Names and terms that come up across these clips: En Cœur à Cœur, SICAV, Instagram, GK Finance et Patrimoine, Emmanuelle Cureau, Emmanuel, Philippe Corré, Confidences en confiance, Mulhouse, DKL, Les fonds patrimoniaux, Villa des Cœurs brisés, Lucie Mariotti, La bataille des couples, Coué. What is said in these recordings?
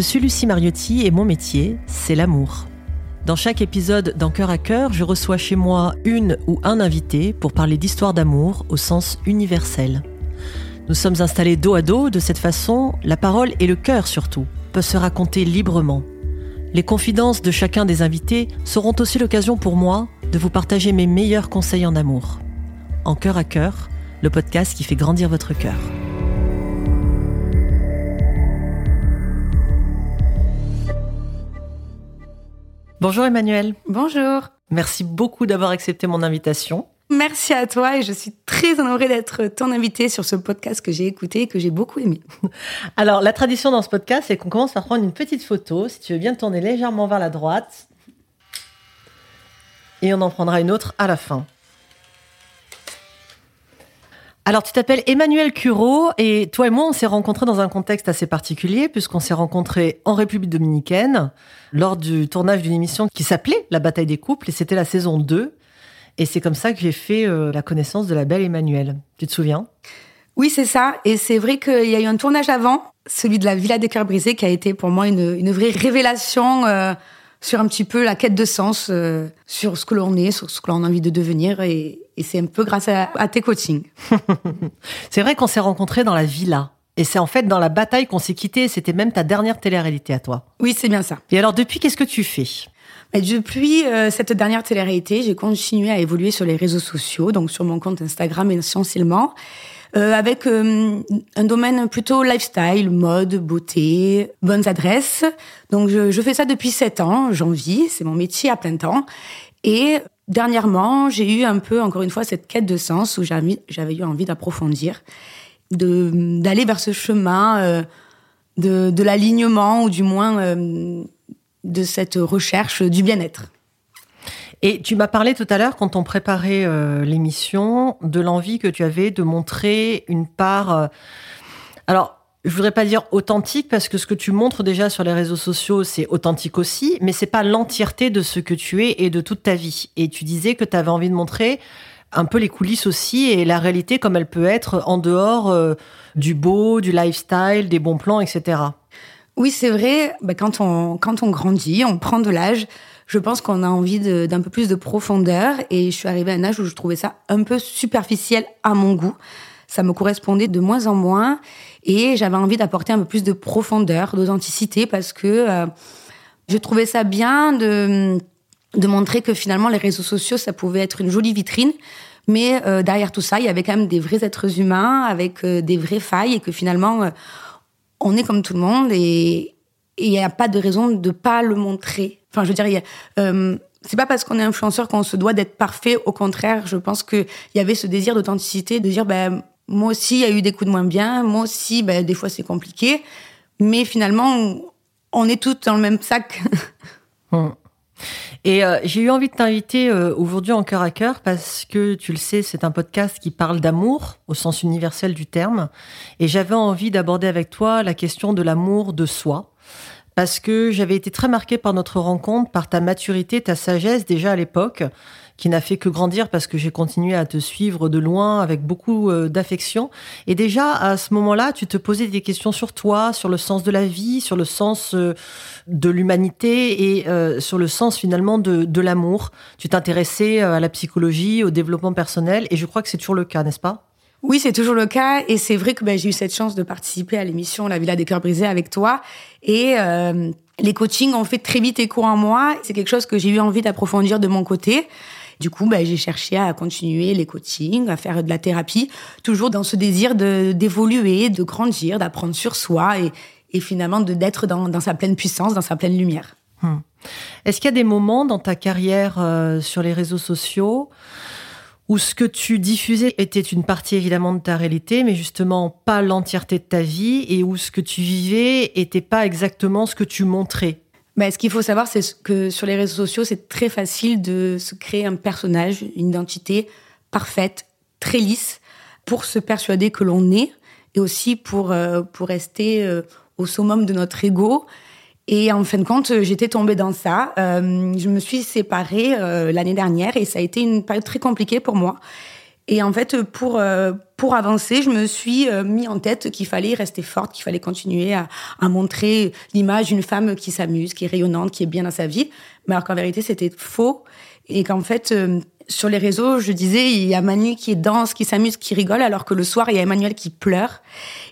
Je suis Lucie Mariotti et mon métier, c'est l'amour. Dans chaque épisode d'En Cœur à Cœur, je reçois chez moi une ou un invité pour parler d'histoire d'amour au sens universel. Nous sommes installés dos à dos, de cette façon, la parole et le cœur surtout peuvent se raconter librement. Les confidences de chacun des invités seront aussi l'occasion pour moi de vous partager mes meilleurs conseils en amour. En Cœur à Cœur, le podcast qui fait grandir votre cœur. Bonjour Emmanuel. Bonjour. Merci beaucoup d'avoir accepté mon invitation. Merci à toi et je suis très honorée d'être ton invitée sur ce podcast que j'ai écouté et que j'ai beaucoup aimé. Alors, la tradition dans ce podcast, c'est qu'on commence par prendre une petite photo. Si tu veux bien tourner légèrement vers la droite. Et on en prendra une autre à la fin. Alors, tu t'appelles Emmanuelle Cureau et toi et moi, on s'est rencontrés dans un contexte assez particulier puisqu'on s'est rencontrés en République dominicaine lors du tournage d'une émission qui s'appelait La bataille des couples et c'était la saison 2. Et c'est comme ça que j'ai fait la connaissance de la belle Emmanuelle. Tu te souviens ? Oui, c'est ça. Et c'est vrai qu'il y a eu un tournage avant, celui de la Villa des Cœurs brisés, qui a été pour moi une vraie révélation sur un petit peu la quête de sens, sur ce que l'on est, sur ce que l'on a envie de devenir. Et c'est un peu grâce à tes coachings. C'est vrai qu'on s'est rencontrés dans la villa. Et c'est en fait dans la bataille qu'on s'est quittés. C'était même ta dernière télé-réalité à toi. Oui, c'est bien ça. Et alors, depuis, qu'est-ce que tu fais ? Mais depuis cette dernière télé-réalité, j'ai continué à évoluer sur les réseaux sociaux, donc sur mon compte Instagram essentiellement, avec un domaine plutôt lifestyle, mode, beauté, bonnes adresses. Donc je fais ça depuis 7 ans, j'en vis, c'est mon métier à plein temps. Et dernièrement, j'ai eu un peu, encore une fois, cette quête de sens où j'avais eu envie d'approfondir, d'aller vers ce chemin de l'alignement, ou du moins... de cette recherche du bien-être. Et tu m'as parlé tout à l'heure, quand on préparait l'émission, de l'envie que tu avais de montrer une part... alors, je voudrais pas dire authentique, parce que ce que tu montres déjà sur les réseaux sociaux, c'est authentique aussi, mais c'est pas l'entièreté de ce que tu es et de toute ta vie. Et tu disais que tu avais envie de montrer un peu les coulisses aussi, et la réalité comme elle peut être en dehors du beau, du lifestyle, des bons plans, etc. Oui, c'est vrai, bah, quand on grandit, on prend de l'âge, je pense qu'on a envie d'un peu plus de profondeur. Et je suis arrivée à un âge où je trouvais ça un peu superficiel à mon goût. Ça me correspondait de moins en moins. Et j'avais envie d'apporter un peu plus de profondeur, d'authenticité, parce que je trouvais ça bien de montrer que finalement les réseaux sociaux, ça pouvait être une jolie vitrine. Mais derrière tout ça, il y avait quand même des vrais êtres humains, avec des vraies failles, et que finalement... on est comme tout le monde et il n'y a pas de raison de ne pas le montrer. Enfin, je veux dire, c'est pas parce qu'on est influenceur qu'on se doit d'être parfait. Au contraire, je pense qu'il y avait ce désir d'authenticité, de dire, ben, moi aussi, il y a eu des coups de moins bien, moi aussi, ben, des fois, c'est compliqué. Mais finalement, on est tous dans le même sac. Et j'ai eu envie de t'inviter aujourd'hui en Cœur à Cœur parce que, tu le sais, c'est un podcast qui parle d'amour au sens universel du terme. Et j'avais envie d'aborder avec toi la question de l'amour de soi. Parce que j'avais été très marquée par notre rencontre, par ta maturité, ta sagesse déjà à l'époque, qui n'a fait que grandir parce que j'ai continué à te suivre de loin avec beaucoup d'affection. Et déjà, à ce moment-là, tu te posais des questions sur toi, sur le sens de la vie, sur le sens de l'humanité et sur le sens finalement de l'amour. Tu t'intéressais à la psychologie, au développement personnel et je crois que c'est toujours le cas, n'est-ce pas ? Oui, c'est toujours le cas et c'est vrai que j'ai eu cette chance de participer à l'émission La Villa des Cœurs brisés avec toi et les coachings ont fait très vite écho en moi. C'est quelque chose que j'ai eu envie d'approfondir de mon côté. Du coup, j'ai cherché à continuer les coachings, à faire de la thérapie, toujours dans ce désir d'évoluer, de grandir, d'apprendre sur soi et finalement d'être dans sa pleine puissance, dans sa pleine lumière. Est-ce qu'il y a des moments dans ta carrière sur les réseaux sociaux où ce que tu diffusais était une partie évidemment de ta réalité, mais justement pas l'entièreté de ta vie, et où ce que tu vivais n'était pas exactement ce que tu montrais ? Ce qu'il faut savoir, c'est que sur les réseaux sociaux, c'est très facile de se créer un personnage, une identité parfaite, très lisse, pour se persuader que l'on est, et aussi pour rester au summum de notre ego. Et en fin de compte, j'étais tombée dans ça. Je me suis séparée l'année dernière et ça a été une période très compliquée pour moi. Et en fait, pour avancer, je me suis mis en tête qu'il fallait rester forte, qu'il fallait continuer à montrer l'image d'une femme qui s'amuse, qui est rayonnante, qui est bien dans sa vie. Mais alors qu'en vérité, c'était faux. Et qu'en fait, sur les réseaux, je disais, il y a Manu qui danse, qui s'amuse, qui rigole, alors que le soir, il y a Emmanuel qui pleure.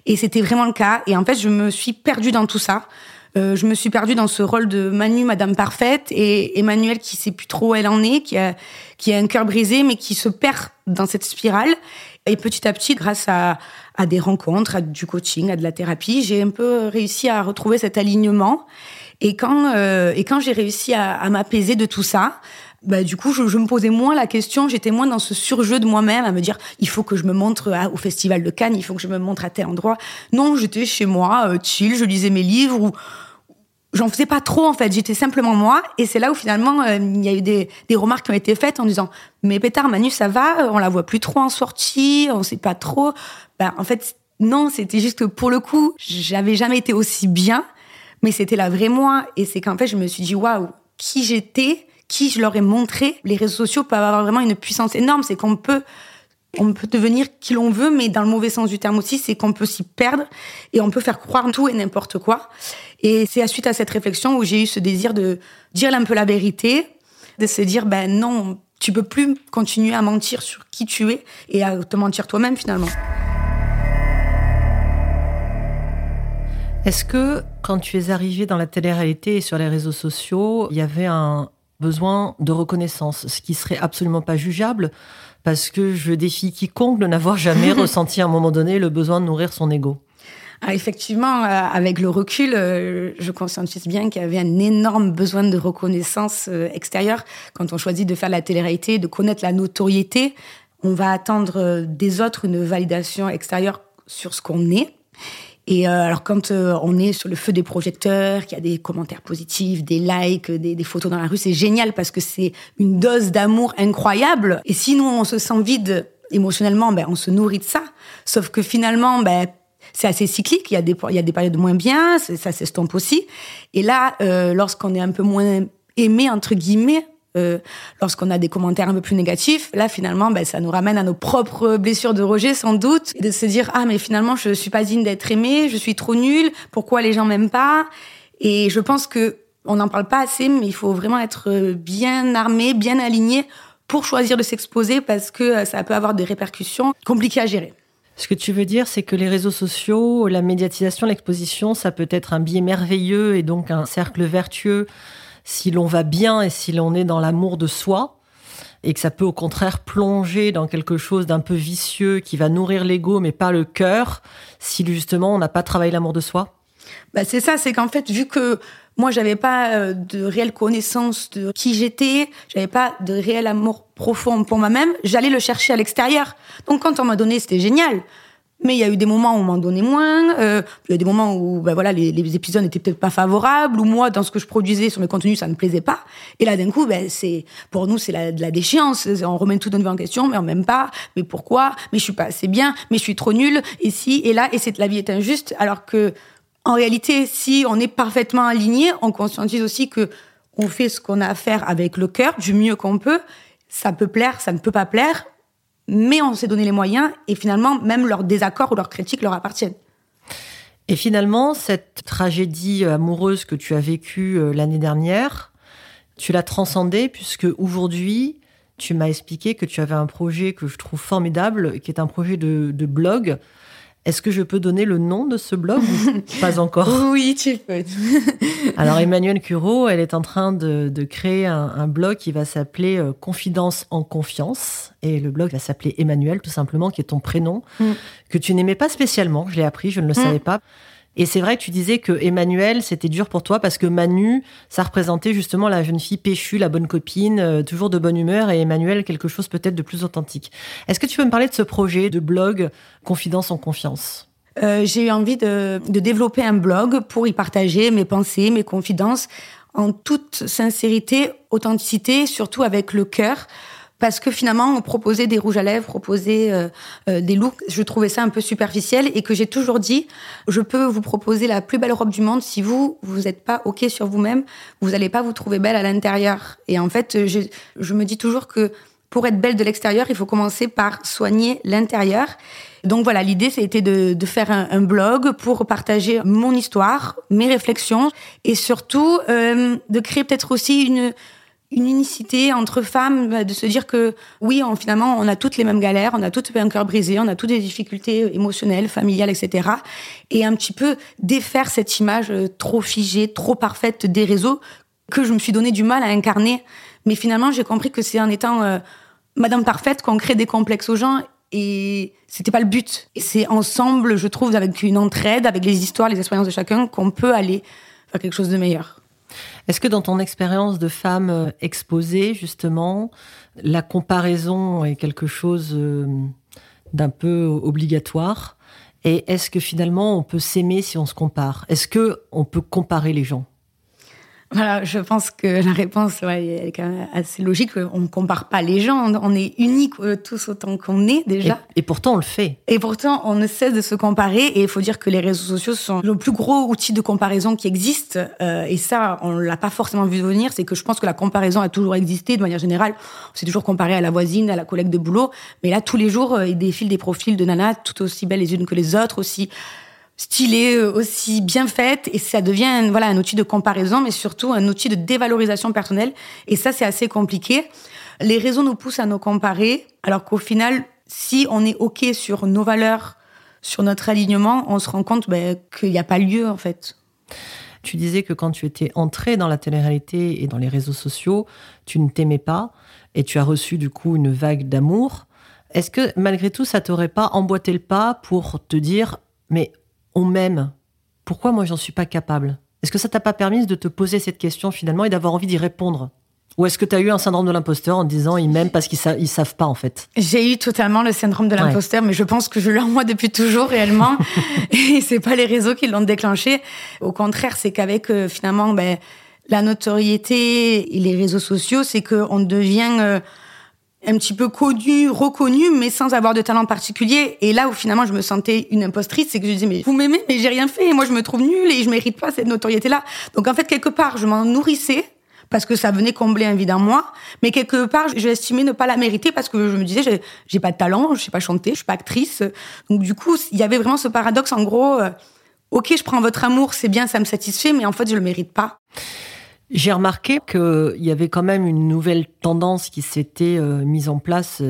Et c'était vraiment le cas. Et en fait, je me suis perdue dans tout ça. Je me suis perdue dans ce rôle de Manu, Madame Parfaite, et Emmanuelle qui sait plus trop où elle en est, qui a un cœur brisé, mais qui se perd dans cette spirale. Et petit à petit, grâce à des rencontres, à du coaching, à de la thérapie, j'ai un peu réussi à retrouver cet alignement. Et quand j'ai réussi à m'apaiser de tout ça, bah, du coup, je me posais moins la question, j'étais moins dans ce surjeu de moi-même, à me dire, il faut que je me montre au Festival de Cannes, il faut que je me montre à tel endroit. Non, j'étais chez moi, chill, je lisais mes livres, ou j'en faisais pas trop, en fait, j'étais simplement moi, et c'est là où finalement, il y a eu des remarques qui ont été faites en disant, mais pétard, Manu, ça va, on la voit plus trop en sortie, on sait pas trop. Bah, en fait, non, c'était juste que pour le coup, j'avais jamais été aussi bien, mais c'était la vraie moi, et c'est qu'en fait, je me suis dit, waouh, qui j'étais, qui je leur ai montré. Les réseaux sociaux peuvent avoir vraiment une puissance énorme, c'est qu'on peut devenir qui l'on veut, mais dans le mauvais sens du terme aussi, c'est qu'on peut s'y perdre et on peut faire croire tout et n'importe quoi. Et c'est suite à cette réflexion où j'ai eu ce désir de dire un peu la vérité, de se dire, ben non, tu peux plus continuer à mentir sur qui tu es et à te mentir toi-même finalement. Est-ce que quand tu es arrivée dans la télé-réalité et sur les réseaux sociaux, il y avait un besoin de reconnaissance, ce qui serait absolument pas jugeable, parce que je défie quiconque de n'avoir jamais ressenti à un moment donné le besoin de nourrir son ego. Ah, effectivement, avec le recul, je conscientise bien qu'il y avait un énorme besoin de reconnaissance extérieure. Quand on choisit de faire la télé-réalité, de connaître la notoriété, on va attendre des autres une validation extérieure sur ce qu'on est. Et alors quand on est sur le feu des projecteurs, qu'il y a des commentaires positifs, des likes, des photos dans la rue, c'est génial parce que c'est une dose d'amour incroyable. Et si nous, on se sent vide émotionnellement, ben, on se nourrit de ça. Sauf que finalement, ben, c'est assez cyclique, il y a des périodes moins bien, ça s'estompe aussi. Et là, lorsqu'on est un peu moins aimé, entre guillemets, lorsqu'on a des commentaires un peu plus négatifs, là finalement, ben, ça nous ramène à nos propres blessures de rejet sans doute, et de se dire, ah mais finalement je suis pas digne d'être aimée, je suis trop nulle, pourquoi les gens m'aiment pas ? Et je pense que on n'en parle pas assez, mais il faut vraiment être bien armé, bien aligné pour choisir de s'exposer parce que ça peut avoir des répercussions compliquées à gérer. Ce que tu veux dire, c'est que les réseaux sociaux, la médiatisation, l'exposition, ça peut être un biais merveilleux et donc un cercle vertueux si l'on va bien et si l'on est dans l'amour de soi, et que ça peut au contraire plonger dans quelque chose d'un peu vicieux qui va nourrir l'ego mais pas le cœur, si justement on n'a pas travaillé l'amour de soi. Bah c'est ça, c'est qu'en fait, vu que moi j'avais pas de réelle connaissance de qui j'étais, j'avais pas de réel amour profond pour moi-même, j'allais le chercher à l'extérieur. Donc quand on m'a donné, c'était génial. Mais il y a eu des moments où on m'en donnait moins, il y a eu des moments où ben voilà, les épisodes n'étaient peut-être pas favorables, ou moi, dans ce que je produisais sur mes contenus, ça ne me plaisait pas. Et là, d'un coup, ben, pour nous, c'est de la déchéance. On remet tout de nouveau en question, mais on m'aime pas, mais pourquoi, mais je suis pas assez bien, mais je suis trop nulle, et si, et là, et la vie est injuste. Alors que, en réalité, si on est parfaitement aligné, on conscientise aussi que on fait ce qu'on a à faire avec le cœur, du mieux qu'on peut. Ça peut plaire, ça ne peut pas plaire. Mais on s'est donné les moyens et finalement, même leurs désaccords ou leurs critiques leur appartiennent. Et finalement, cette tragédie amoureuse que tu as vécue l'année dernière, tu l'as transcendée puisque aujourd'hui, tu m'as expliqué que tu avais un projet que je trouve formidable, qui est un projet de blog. Est-ce que je peux donner le nom de ce blog ou pas encore? Oui, tu peux. Alors, Emmanuelle Cureau, elle est en train de créer un blog qui va s'appeler « Confidences en confiance ». Et le blog va s'appeler « Emmanuel », tout simplement, qui est ton prénom, que tu n'aimais pas spécialement. Je l'ai appris, je ne le savais pas. Et c'est vrai que tu disais que Emmanuel, c'était dur pour toi parce que Manu, ça représentait justement la jeune fille péchue, la bonne copine, toujours de bonne humeur, et Emmanuel, quelque chose peut-être de plus authentique. Est-ce que tu peux me parler de ce projet de blog Confidences en confiance ? J'ai eu envie de développer un blog pour y partager mes pensées, mes confidences, en toute sincérité, authenticité, surtout avec le cœur. Parce que finalement, on proposait des rouges à lèvres, proposait des looks. Je trouvais ça un peu superficiel et que j'ai toujours dit, je peux vous proposer la plus belle robe du monde. Si vous n'êtes pas OK sur vous-même, vous n'allez pas vous trouver belle à l'intérieur. Et en fait, je me dis toujours que Pour être belle de l'extérieur, il faut commencer par soigner l'intérieur. Donc voilà, l'idée, c'était de faire un blog pour partager mon histoire, mes réflexions et surtout de créer peut-être aussi une unicité entre femmes, de se dire que oui, finalement, on a toutes les mêmes galères, on a toutes un cœur brisé, on a toutes des difficultés émotionnelles, familiales, etc. Et un petit peu défaire cette image trop figée, trop parfaite des réseaux que je me suis donné du mal à incarner. Mais finalement, j'ai compris que c'est en étant Madame Parfaite qu'on crée des complexes aux gens et c'était pas le but. Et c'est ensemble, je trouve, avec une entraide, avec les histoires, les expériences de chacun, qu'on peut aller faire quelque chose de meilleur. Est-ce que dans ton expérience de femme exposée, justement, la comparaison est quelque chose d'un peu obligatoire ? Et est-ce que finalement, on peut s'aimer si on se compare ? Est-ce qu'on peut comparer les gens ? Voilà, je pense que la réponse, elle est quand même assez logique. On ne compare pas les gens, on est uniques tous autant qu'on est déjà. Et pourtant, on le fait. Et pourtant, on ne cesse de se comparer. Et il faut dire que les réseaux sociaux sont le plus gros outil de comparaison qui existe. Et ça, on ne l'a pas forcément vu venir. C'est que je pense que la comparaison a toujours existé de manière générale. On s'est toujours comparé à la voisine, à la collègue de boulot. Mais là, tous les jours, il défile des profils de nanas tout aussi belles les unes que les autres, aussi stylée, aussi bien faite, et ça devient un outil de comparaison, mais surtout un outil de dévalorisation personnelle, et ça, c'est assez compliqué. Les réseaux nous poussent à nous comparer, alors qu'au final, si on est OK sur nos valeurs, sur notre alignement, on se rend compte qu'il n'y a pas lieu, en fait. Tu disais que quand tu étais entrée dans la télé-réalité et dans les réseaux sociaux, tu ne t'aimais pas, et tu as reçu, du coup, une vague d'amour. Est-ce que, malgré tout, ça t'aurait pas emboîté le pas pour te dire « mais on m'aime. Pourquoi moi j'en suis pas capable ?» Est-ce que ça t'a pas permis de te poser cette question finalement et d'avoir envie d'y répondre ? Ou est-ce que t'as eu un syndrome de l'imposteur en te disant ils m'aiment parce qu'ils savent pas en fait ? J'ai eu totalement le syndrome de l'imposteur, mais je pense que je l'ai en moi depuis toujours réellement. Et c'est pas les réseaux qui l'ont déclenché. Au contraire, c'est qu'avec finalement la notoriété et les réseaux sociaux, c'est qu'on devient un petit peu connue, reconnue, mais sans avoir de talent particulier. Et là où finalement je me sentais une impostrice, c'est que je disais mais vous m'aimez, mais j'ai rien fait, et moi je me trouve nulle et je mérite pas cette notoriété-là. Donc en fait quelque part je m'en nourrissais parce que ça venait combler un vide en moi, mais quelque part je estimais ne pas la mériter parce que je me disais j'ai pas de talent, je sais pas chanter, je suis pas actrice. Donc du coup il y avait vraiment ce paradoxe en gros. Ok, je prends votre amour, c'est bien, ça me satisfait, mais en fait je le mérite pas. J'ai remarqué qu'il y avait quand même une nouvelle tendance qui s'était mise en place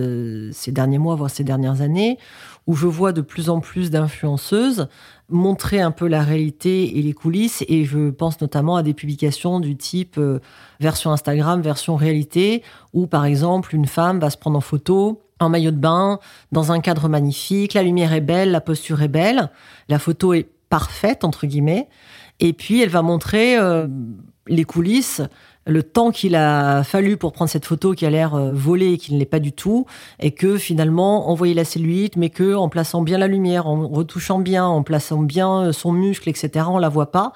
ces derniers mois, voire ces dernières années, où je vois de plus en plus d'influenceuses montrer un peu la réalité et les coulisses. Et je pense notamment à des publications du type version Instagram, version réalité, où par exemple une femme va se prendre en photo en maillot de bain, dans un cadre magnifique, la lumière est belle, la posture est belle, la photo est parfaite, entre guillemets, et puis elle va montrer les coulisses, le temps qu'il a fallu pour prendre cette photo qui a l'air volée et qui ne l'est pas du tout, et que finalement, envoyer la cellulite, mais que en plaçant bien la lumière, en retouchant bien, en plaçant bien son muscle, etc., on la voit pas.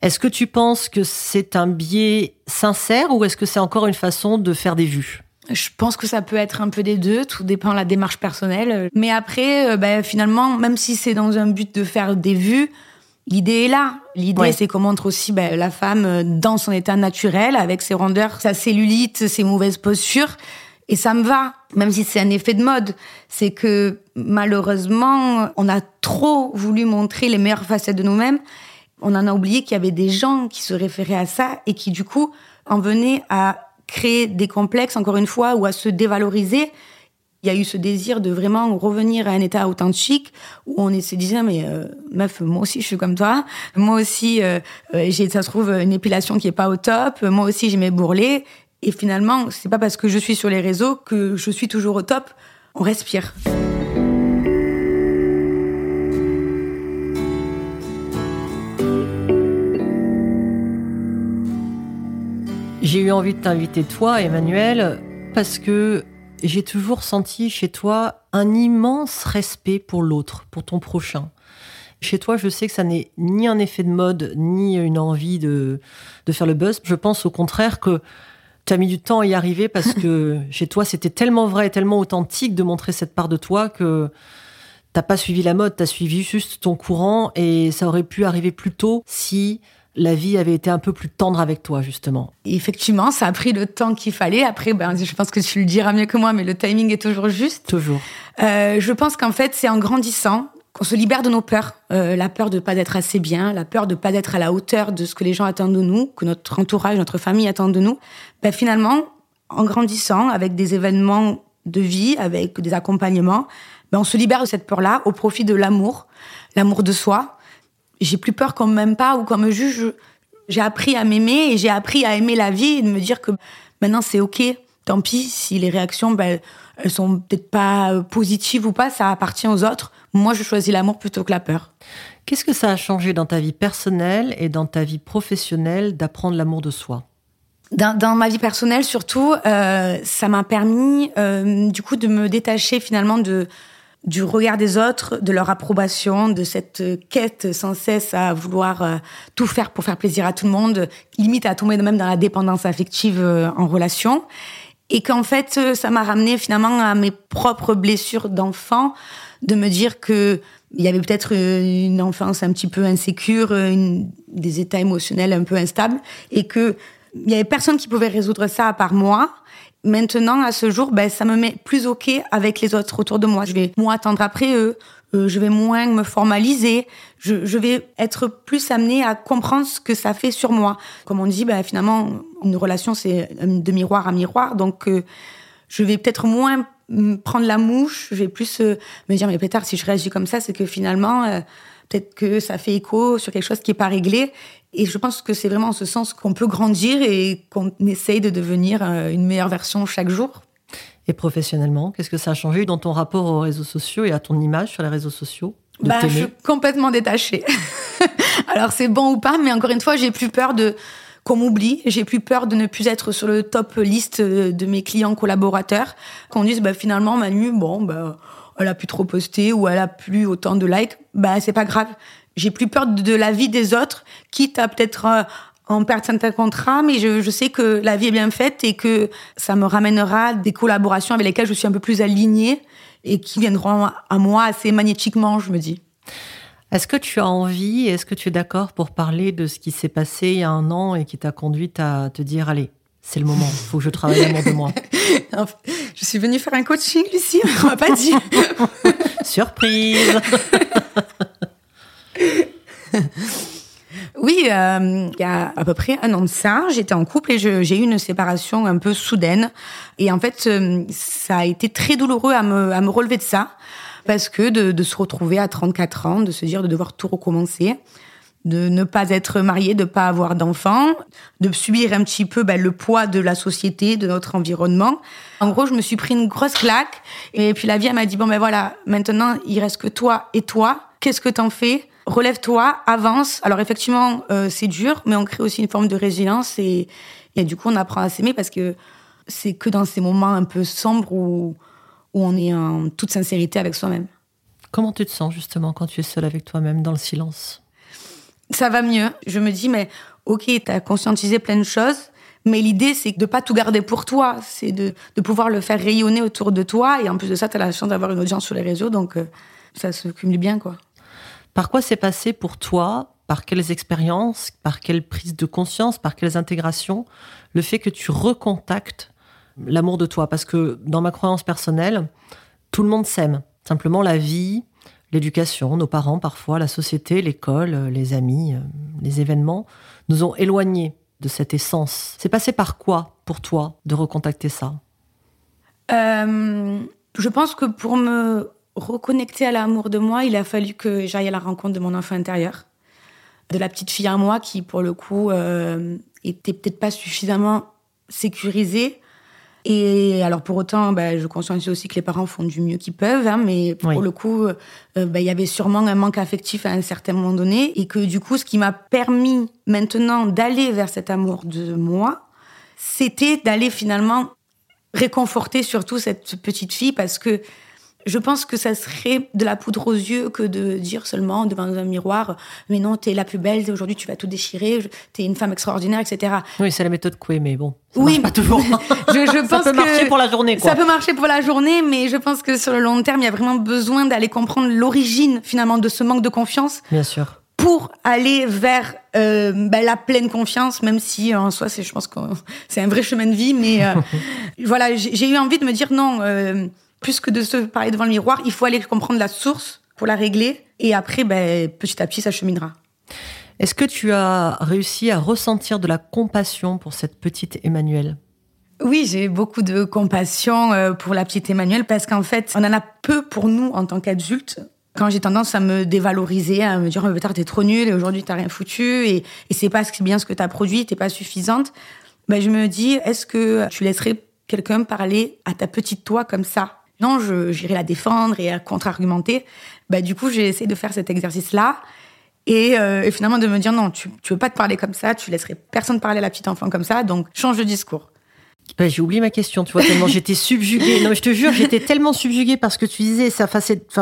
Est-ce que tu penses que c'est un biais sincère ou est-ce que c'est encore une façon de faire des vues ? Je pense que ça peut être un peu des deux, tout dépend de la démarche personnelle. Mais après, finalement, même si c'est dans un but de faire des vues, l'idée est là. L'idée, c'est qu'on montre aussi la femme dans son état naturel, avec ses rondeurs, sa cellulite, ses mauvaises postures. Et ça me va, même si c'est un effet de mode. C'est que, malheureusement, on a trop voulu montrer les meilleures facettes de nous-mêmes. On en a oublié qu'il y avait des gens qui se référaient à ça et qui, du coup, en venaient à créer des complexes, encore une fois, ou à se dévaloriser. Il y a eu ce désir de vraiment revenir à un état authentique où on se disait mais meuf, moi aussi je suis comme toi, moi aussi j'ai, ça se trouve, une épilation qui est pas au top, moi aussi j'ai mes bourrelets, et finalement c'est pas parce que je suis sur les réseaux que je suis toujours au top. On respire. J'ai eu envie de t'inviter toi, Emmanuelle, parce que j'ai toujours senti chez toi un immense respect pour l'autre, pour ton prochain. Chez toi, je sais que ça n'est ni un effet de mode, ni une envie de faire le buzz. Je pense au contraire que tu as mis du temps à y arriver parce que chez toi, c'était tellement vrai et tellement authentique de montrer cette part de toi que t'as pas suivi la mode, t'as suivi juste ton courant, et ça aurait pu arriver plus tôt si la vie avait été un peu plus tendre avec toi, justement. Effectivement, ça a pris le temps qu'il fallait. Après, je pense que tu le diras mieux que moi, mais le timing est toujours juste. Toujours. Je pense qu'en fait, c'est en grandissant qu'on se libère de nos peurs. La peur de ne pas être assez bien, la peur de ne pas être à la hauteur de ce que les gens attendent de nous, que notre entourage, notre famille attend de nous. Finalement, en grandissant, avec des événements de vie, avec des accompagnements, on se libère de cette peur-là au profit de l'amour de soi. J'ai plus peur qu'on m'aime pas ou qu'on me juge. J'ai appris à m'aimer et j'ai appris à aimer la vie et de me dire que maintenant c'est ok. Tant pis si les réactions, elles sont peut-être pas positives ou pas, ça appartient aux autres. Moi, je choisis l'amour plutôt que la peur. Qu'est-ce que ça a changé dans ta vie personnelle et dans ta vie professionnelle d'apprendre l'amour de soi ? Dans ma vie personnelle, surtout, ça m'a permis du coup de me détacher finalement du regard des autres, de leur approbation, de cette quête sans cesse à vouloir tout faire pour faire plaisir à tout le monde, limite à tomber même dans la dépendance affective en relation. Et qu'en fait, ça m'a ramenée finalement à mes propres blessures d'enfant, de me dire qu'il y avait peut-être une enfance un petit peu insécure, des états émotionnels un peu instables, et qu'il n'y avait personne qui pouvait résoudre ça à part moi. Maintenant, à ce jour, ça me met plus OK avec les autres autour de moi. Je vais moins attendre après eux, je vais moins me formaliser, je vais être plus amenée à comprendre ce que ça fait sur moi. Comme on dit, finalement, une relation, c'est de miroir à miroir. Donc, je vais peut-être moins prendre la mouche, je vais plus me dire, mais pétard, si je réagis comme ça, c'est que finalement, peut-être que ça fait écho sur quelque chose qui n'est pas réglé. Et je pense que c'est vraiment en ce sens qu'on peut grandir et qu'on essaye de devenir une meilleure version chaque jour. Et professionnellement, qu'est-ce que ça a changé dans ton rapport aux réseaux sociaux et à ton image sur les réseaux sociaux ? Je suis complètement détachée. Alors c'est bon ou pas, mais encore une fois, j'ai plus peur qu'on m'oublie, j'ai plus peur de ne plus être sur le top liste de mes clients collaborateurs, qu'on dise finalement Manu, elle a plus trop posté ou elle a plus autant de likes, c'est pas grave. J'ai plus peur de la vie des autres, quitte à peut-être en perdre certains contrats, mais je sais que la vie est bien faite et que ça me ramènera des collaborations avec lesquelles je suis un peu plus alignée et qui viendront à moi assez magnétiquement, je me dis. Est-ce que tu as envie, est-ce que tu es d'accord pour parler de ce qui s'est passé il y a un an et qui t'a conduite à te dire « Allez, c'est le moment, il faut que je travaille l'amour de moi ». Je suis venue faire un coaching, Lucie, on ne m'a pas dit. Surprise. Oui, il y a à peu près un an de ça, j'étais en couple et j'ai eu une séparation un peu soudaine. Et en fait, ça a été très douloureux à me relever de ça, parce que de se retrouver à 34 ans, de se dire de devoir tout recommencer, de ne pas être mariée, de ne pas avoir d'enfants, de subir un petit peu le poids de la société, de notre environnement. En gros, je me suis pris une grosse claque. Et puis la vie, elle m'a dit, voilà, maintenant, il reste que toi et toi. Qu'est-ce que t'en fais ? Relève-toi, avance. Alors effectivement, c'est dur, mais on crée aussi une forme de résilience et du coup, on apprend à s'aimer parce que c'est que dans ces moments un peu sombres où on est en toute sincérité avec soi-même. Comment tu te sens justement quand tu es seule avec toi-même dans le silence ? Ça va mieux. Je me dis, mais ok, t'as conscientisé plein de choses, mais l'idée, c'est de ne pas tout garder pour toi. C'est de pouvoir le faire rayonner autour de toi et en plus de ça, t'as la chance d'avoir une audience sur les réseaux, donc ça se cumule bien, quoi. Par quoi c'est passé pour toi ? Par quelles expériences ? Par quelle prise de conscience ? Par quelles intégrations ? Le fait que tu recontactes l'amour de toi ? Parce que dans ma croyance personnelle, tout le monde s'aime. Simplement, la vie, l'éducation, nos parents parfois, la société, l'école, les amis, les événements, nous ont éloignés de cette essence. C'est passé par quoi pour toi de recontacter ça ? Je pense que pour me reconnecter à l'amour de moi, il a fallu que j'aille à la rencontre de mon enfant intérieur, de la petite fille en moi qui, pour le coup, était peut-être pas suffisamment sécurisée. Et alors, pour autant, je conscientise aussi que les parents font du mieux qu'ils peuvent, mais pour le coup, il y avait sûrement un manque affectif à un certain moment donné. Et que du coup, ce qui m'a permis maintenant d'aller vers cet amour de moi, c'était d'aller finalement réconforter surtout cette petite fille parce que je pense que ça serait de la poudre aux yeux que de dire seulement devant un miroir « Mais non, t'es la plus belle, aujourd'hui tu vas tout déchirer, t'es une femme extraordinaire, etc. » Oui, c'est la méthode Coué, mais bon, ça marche pas toujours. Je pense ça peut marcher pour la journée, quoi. Ça peut marcher pour la journée, mais je pense que sur le long terme, il y a vraiment besoin d'aller comprendre l'origine, finalement, de ce manque de confiance. Bien sûr. Pour aller vers la pleine confiance, même si en soi, je pense que c'est un vrai chemin de vie. Mais voilà, j'ai eu envie de me dire non, plus que de se parler devant le miroir, il faut aller comprendre la source pour la régler. Et après, petit à petit, ça cheminera. Est-ce que tu as réussi à ressentir de la compassion pour cette petite Emmanuelle ? Oui, j'ai beaucoup de compassion pour la petite Emmanuelle parce qu'en fait, on en a peu pour nous en tant qu'adultes. Quand j'ai tendance à me dévaloriser, à me dire « Putain, t'es trop nulle et aujourd'hui, t'as rien foutu et c'est pas bien ce que t'as produit, t'es pas suffisante. » Je me dis « Est-ce que tu laisserais quelqu'un parler à ta petite toi comme ça ?» Non, j'irai la défendre et contre-argumenter. Du coup, j'ai essayé de faire cet exercice-là. Et finalement, de me dire, non, tu veux pas te parler comme ça, tu laisserais personne parler à la petite enfant comme ça, donc change de discours. J'ai oublié ma question, tu vois, tellement j'étais subjuguée. Non, je te jure, j'étais tellement subjuguée par ce que tu disais.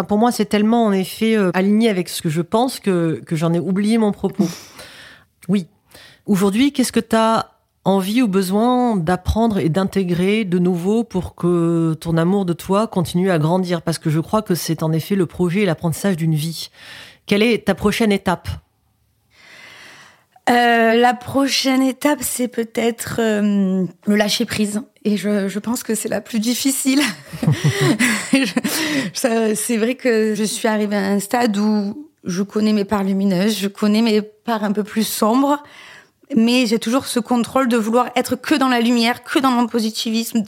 Pour moi, c'est tellement, en effet, aligné avec ce que je pense que j'en ai oublié mon propos. Oui. Aujourd'hui, qu'est-ce que tu as envie ou besoin d'apprendre et d'intégrer de nouveau pour que ton amour de toi continue à grandir ? Parce que je crois que c'est en effet le projet et l'apprentissage d'une vie. Quelle est ta prochaine étape ? La prochaine étape, c'est peut-être le lâcher-prise. Et je pense que c'est la plus difficile. C'est vrai que je suis arrivée à un stade où je connais mes parts lumineuses, je connais mes parts un peu plus sombres, mais j'ai toujours ce contrôle de vouloir être que dans la lumière, que dans mon positivisme,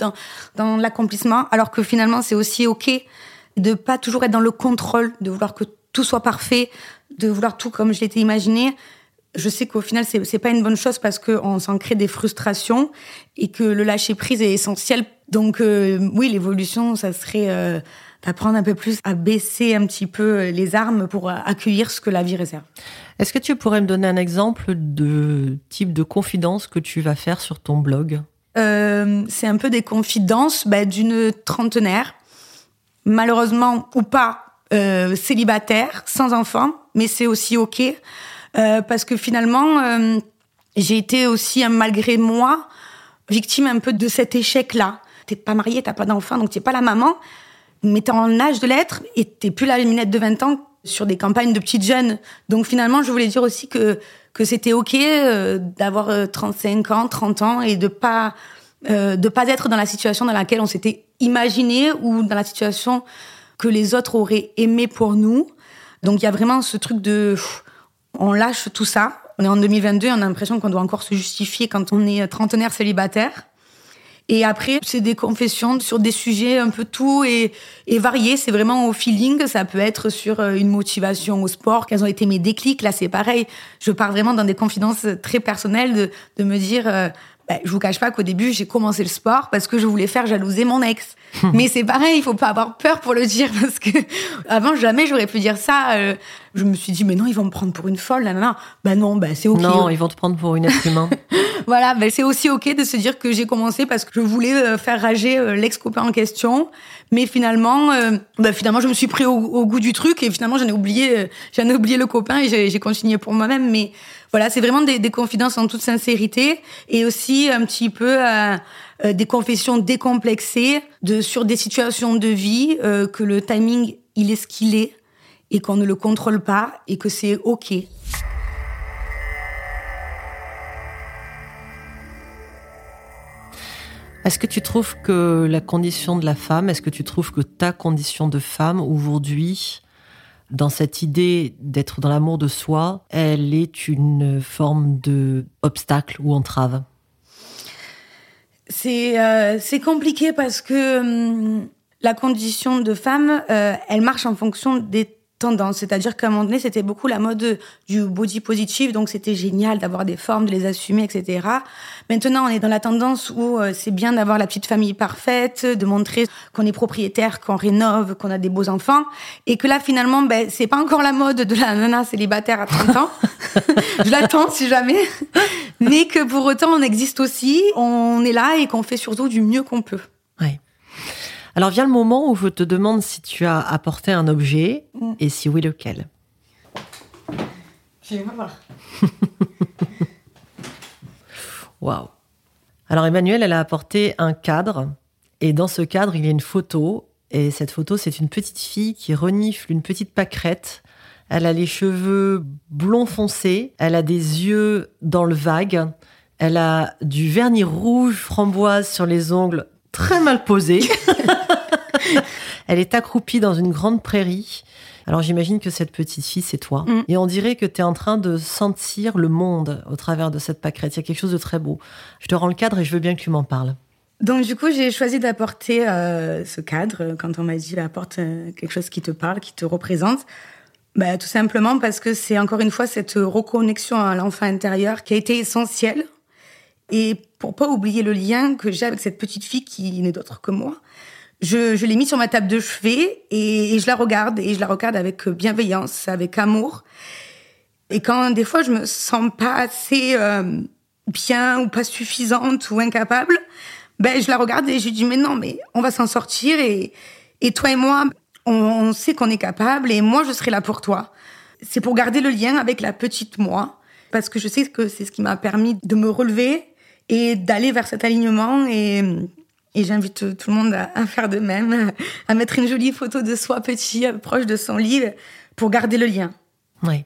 dans l'accomplissement, alors que finalement, c'est aussi OK de pas toujours être dans le contrôle, de vouloir que tout soit parfait, de vouloir tout comme je l'étais imaginé. Je sais qu'au final, c'est pas une bonne chose parce qu'on s'en crée des frustrations et que le lâcher-prise est essentiel. Donc oui, l'évolution, ça serait d'apprendre un peu plus à baisser un petit peu les armes pour accueillir ce que la vie réserve. Est-ce que tu pourrais me donner un exemple de type de confidence que tu vas faire sur ton blog ? C'est un peu des confidences d'une trentenaire, malheureusement ou pas, célibataire, sans enfant, mais c'est aussi OK. Parce que finalement, j'ai été aussi, malgré moi, victime un peu de cet échec-là. T'es pas mariée, t'as pas d'enfant, donc t'es pas la maman, mais t'es en âge de l'être et t'es plus la minette de 20 ans sur des campagnes de petites jeunes. Donc finalement, je voulais dire aussi que c'était OK d'avoir 35 ans, 30 ans et de pas être dans la situation dans laquelle on s'était imaginé ou dans la situation que les autres auraient aimé pour nous. Donc, il y a vraiment ce truc de... on lâche tout ça. On est en 2022, on a l'impression qu'on doit encore se justifier quand on est trentenaire célibataire. Et après, c'est des confessions sur des sujets un peu tout et variés. C'est vraiment au feeling. Ça peut être sur une motivation au sport. Quels ont été mes déclics ? Là, c'est pareil. Je pars vraiment dans des confidences très personnelles de me dire... je vous cache pas qu'au début, j'ai commencé le sport parce que je voulais faire jalouser mon ex. Mais c'est pareil, il faut pas avoir peur pour le dire parce que avant, jamais j'aurais pu dire ça. Je me suis dit, mais non, ils vont me prendre pour une folle. Nanana. Non, c'est OK. Non, ils vont te prendre pour une être humain. Voilà, c'est aussi OK de se dire que j'ai commencé parce que je voulais faire rager l'ex-copain en question. Mais finalement, je me suis pris au goût du truc et finalement, j'en ai oublié le copain et j'ai continué pour moi-même. Mais voilà, c'est vraiment des confidences en toute sincérité et aussi un petit peu des confessions décomplexées sur des situations de vie, que le timing, il est ce qu'il est et qu'on ne le contrôle pas et que c'est OK. Est-ce que tu trouves que la condition de la femme, est-ce que tu trouves que ta condition de femme aujourd'hui, dans cette idée d'être dans l'amour de soi, elle est une forme d'obstacle ou entrave ? C'est compliqué parce que la condition de femme, elle marche en fonction des tendances. C'est-à-dire qu'à un moment donné, c'était beaucoup la mode du body positive, donc c'était génial d'avoir des formes, de les assumer, etc. Maintenant, on est dans la tendance où c'est bien d'avoir la petite famille parfaite, de montrer qu'on est propriétaire, qu'on rénove, qu'on a des beaux enfants, et que là, finalement, c'est pas encore la mode de la nana célibataire à 30 ans. Je l'attends, si jamais. Mais que pour autant, on existe aussi, on est là et qu'on fait surtout du mieux qu'on peut. Oui. Alors, vient le moment où je te demande si tu as apporté un objet, et si oui, lequel ? Je vais voir. Waouh ! Alors, Emmanuelle, elle a apporté un cadre, et dans ce cadre, il y a une photo, et cette photo, c'est une petite fille qui renifle une petite pâquerette Elle a les cheveux blond foncé, elle a des yeux dans le vague, elle a du vernis rouge framboise sur les ongles très mal posés. Elle est accroupie dans une grande prairie. Alors j'imagine que cette petite fille, c'est toi. Mmh. Et on dirait que tu es en train de sentir le monde au travers de cette pâquerette. Il y a quelque chose de très beau. Je te rends le cadre et je veux bien que tu m'en parles. Donc du coup, j'ai choisi d'apporter ce cadre. Quand on m'a dit « apporte quelque chose qui te parle, qui te représente », tout simplement parce que c'est encore une fois cette reconnexion à l'enfant intérieur qui a été essentielle. Et pour pas oublier le lien que j'ai avec cette petite fille qui n'est d'autre que moi, je l'ai mise sur ma table de chevet et je la regarde avec bienveillance, avec amour. Et quand des fois je me sens pas assez bien ou pas suffisante ou incapable, je la regarde et je lui dis mais on va s'en sortir et toi et moi on sait qu'on est capable et moi je serai là pour toi. C'est pour garder le lien avec la petite moi parce que je sais que c'est ce qui m'a permis de me relever et d'aller vers cet alignement et j'invite tout le monde à faire de même, à mettre une jolie photo de soi petit, proche de son lit, pour garder le lien. Oui.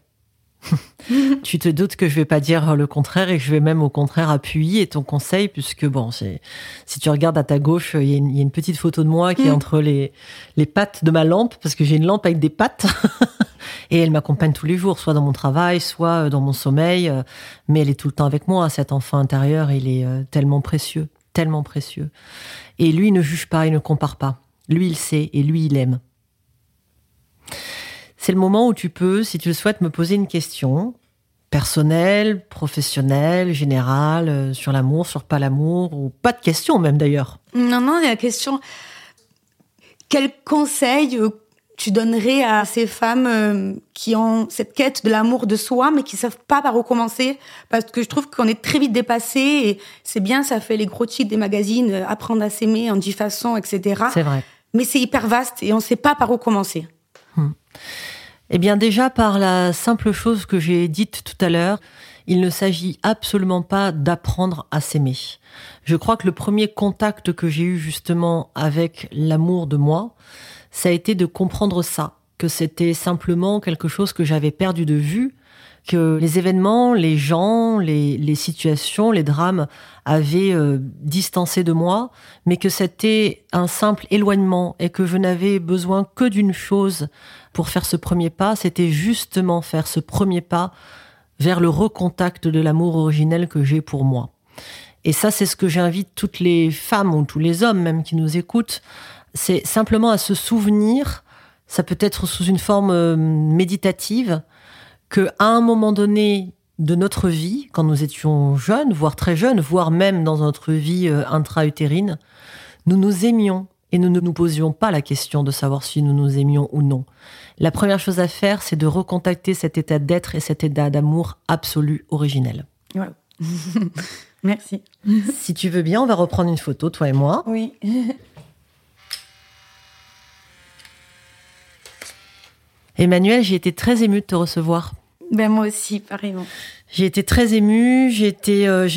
Tu te doutes que je ne vais pas dire le contraire et que je vais même au contraire appuyer ton conseil, puisque si tu regardes à ta gauche, il y a une petite photo de moi qui est entre les pattes de ma lampe, parce que j'ai une lampe avec des pattes. Et elle m'accompagne tous les jours, soit dans mon travail, soit dans mon sommeil. Mais elle est tout le temps avec moi, cet enfant intérieur, il est tellement précieux. Tellement précieux. Et lui, il ne juge pas, il ne compare pas. Lui, il sait et lui, il aime. C'est le moment où tu peux, si tu le souhaites, me poser une question personnelle, professionnelle, générale, sur l'amour, sur pas l'amour, ou pas de question même d'ailleurs. Non, la question... Quel conseil tu donnerais à ces femmes qui ont cette quête de l'amour de soi, mais qui ne savent pas par où commencer, parce que je trouve qu'on est très vite dépassés, et c'est bien, ça fait les gros titres des magazines, apprendre à s'aimer en 10 façons, etc. C'est vrai. Mais c'est hyper vaste, et on ne sait pas par où commencer. Eh bien déjà, par la simple chose que j'ai dite tout à l'heure, il ne s'agit absolument pas d'apprendre à s'aimer. Je crois que le premier contact que j'ai eu justement avec l'amour de moi, ça a été de comprendre ça, que c'était simplement quelque chose que j'avais perdu de vue, que les événements, les gens, les situations, les drames avaient distancé de moi, mais que c'était un simple éloignement et que je n'avais besoin que d'une chose pour faire ce premier pas, c'était justement faire ce premier pas vers le recontact de l'amour originel que j'ai pour moi. Et ça, c'est ce que j'invite toutes les femmes ou tous les hommes même qui nous écoutent, c'est simplement à se souvenir, ça peut être sous une forme méditative, qu'à un moment donné de notre vie, quand nous étions jeunes, voire très jeunes, voire même dans notre vie intra-utérine, nous nous aimions et nous ne nous posions pas la question de savoir si nous nous aimions ou non. La première chose à faire, c'est de recontacter cet état d'être et cet état d'amour absolu originel. Wow. Merci. Si tu veux bien, on va reprendre une photo, toi et moi. Oui. Emmanuelle, j'ai été très émue de te recevoir. Moi aussi, pareillement. J'ai été très émue, j'ai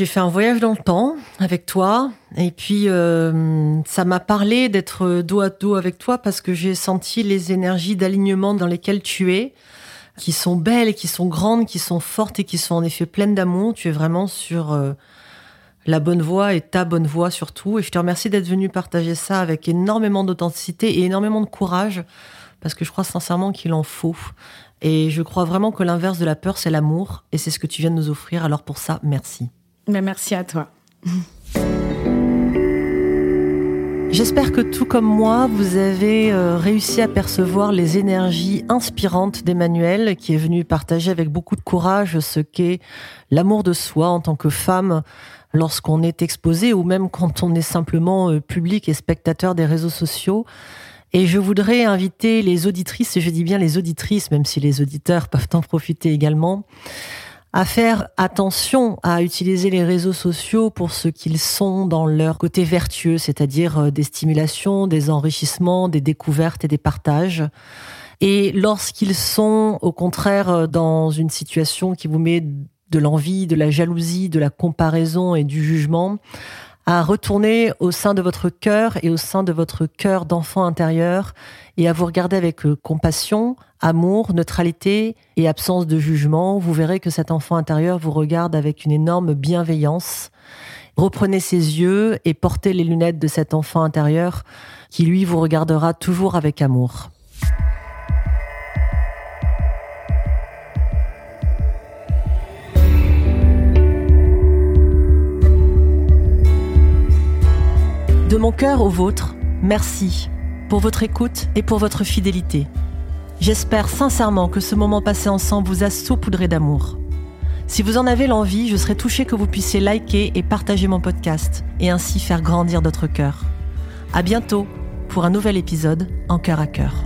fait un voyage dans le temps avec toi, et puis ça m'a parlé d'être dos à dos avec toi, parce que j'ai senti les énergies d'alignement dans lesquelles tu es, qui sont belles, qui sont grandes, qui sont fortes, et qui sont en effet pleines d'amour. Tu es vraiment sur la bonne voie, et ta bonne voie surtout, et je te remercie d'être venue partager ça avec énormément d'authenticité et énormément de courage, parce que je crois sincèrement qu'il en faut. Et je crois vraiment que l'inverse de la peur, c'est l'amour. Et c'est ce que tu viens de nous offrir. Alors pour ça, merci. Merci à toi. J'espère que tout comme moi, vous avez réussi à percevoir les énergies inspirantes d'Emmanuelle, qui est venue partager avec beaucoup de courage ce qu'est l'amour de soi en tant que femme, lorsqu'on est exposé ou même quand on est simplement public et spectateur des réseaux sociaux. Et je voudrais inviter les auditrices, et je dis bien les auditrices, même si les auditeurs peuvent en profiter également, à faire attention à utiliser les réseaux sociaux pour ce qu'ils sont dans leur côté vertueux, c'est-à-dire des stimulations, des enrichissements, des découvertes et des partages. Et lorsqu'ils sont, au contraire, dans une situation qui vous met de l'envie, de la jalousie, de la comparaison et du jugement, à retourner au sein de votre cœur et au sein de votre cœur d'enfant intérieur et à vous regarder avec compassion, amour, neutralité et absence de jugement. Vous verrez que cet enfant intérieur vous regarde avec une énorme bienveillance. Reprenez ses yeux et portez les lunettes de cet enfant intérieur qui, lui, vous regardera toujours avec amour. De mon cœur au vôtre, merci pour votre écoute et pour votre fidélité. J'espère sincèrement que ce moment passé ensemble vous a saupoudré d'amour. Si vous en avez l'envie, je serais touchée que vous puissiez liker et partager mon podcast et ainsi faire grandir notre cœur. À bientôt pour un nouvel épisode En Cœur à Cœur.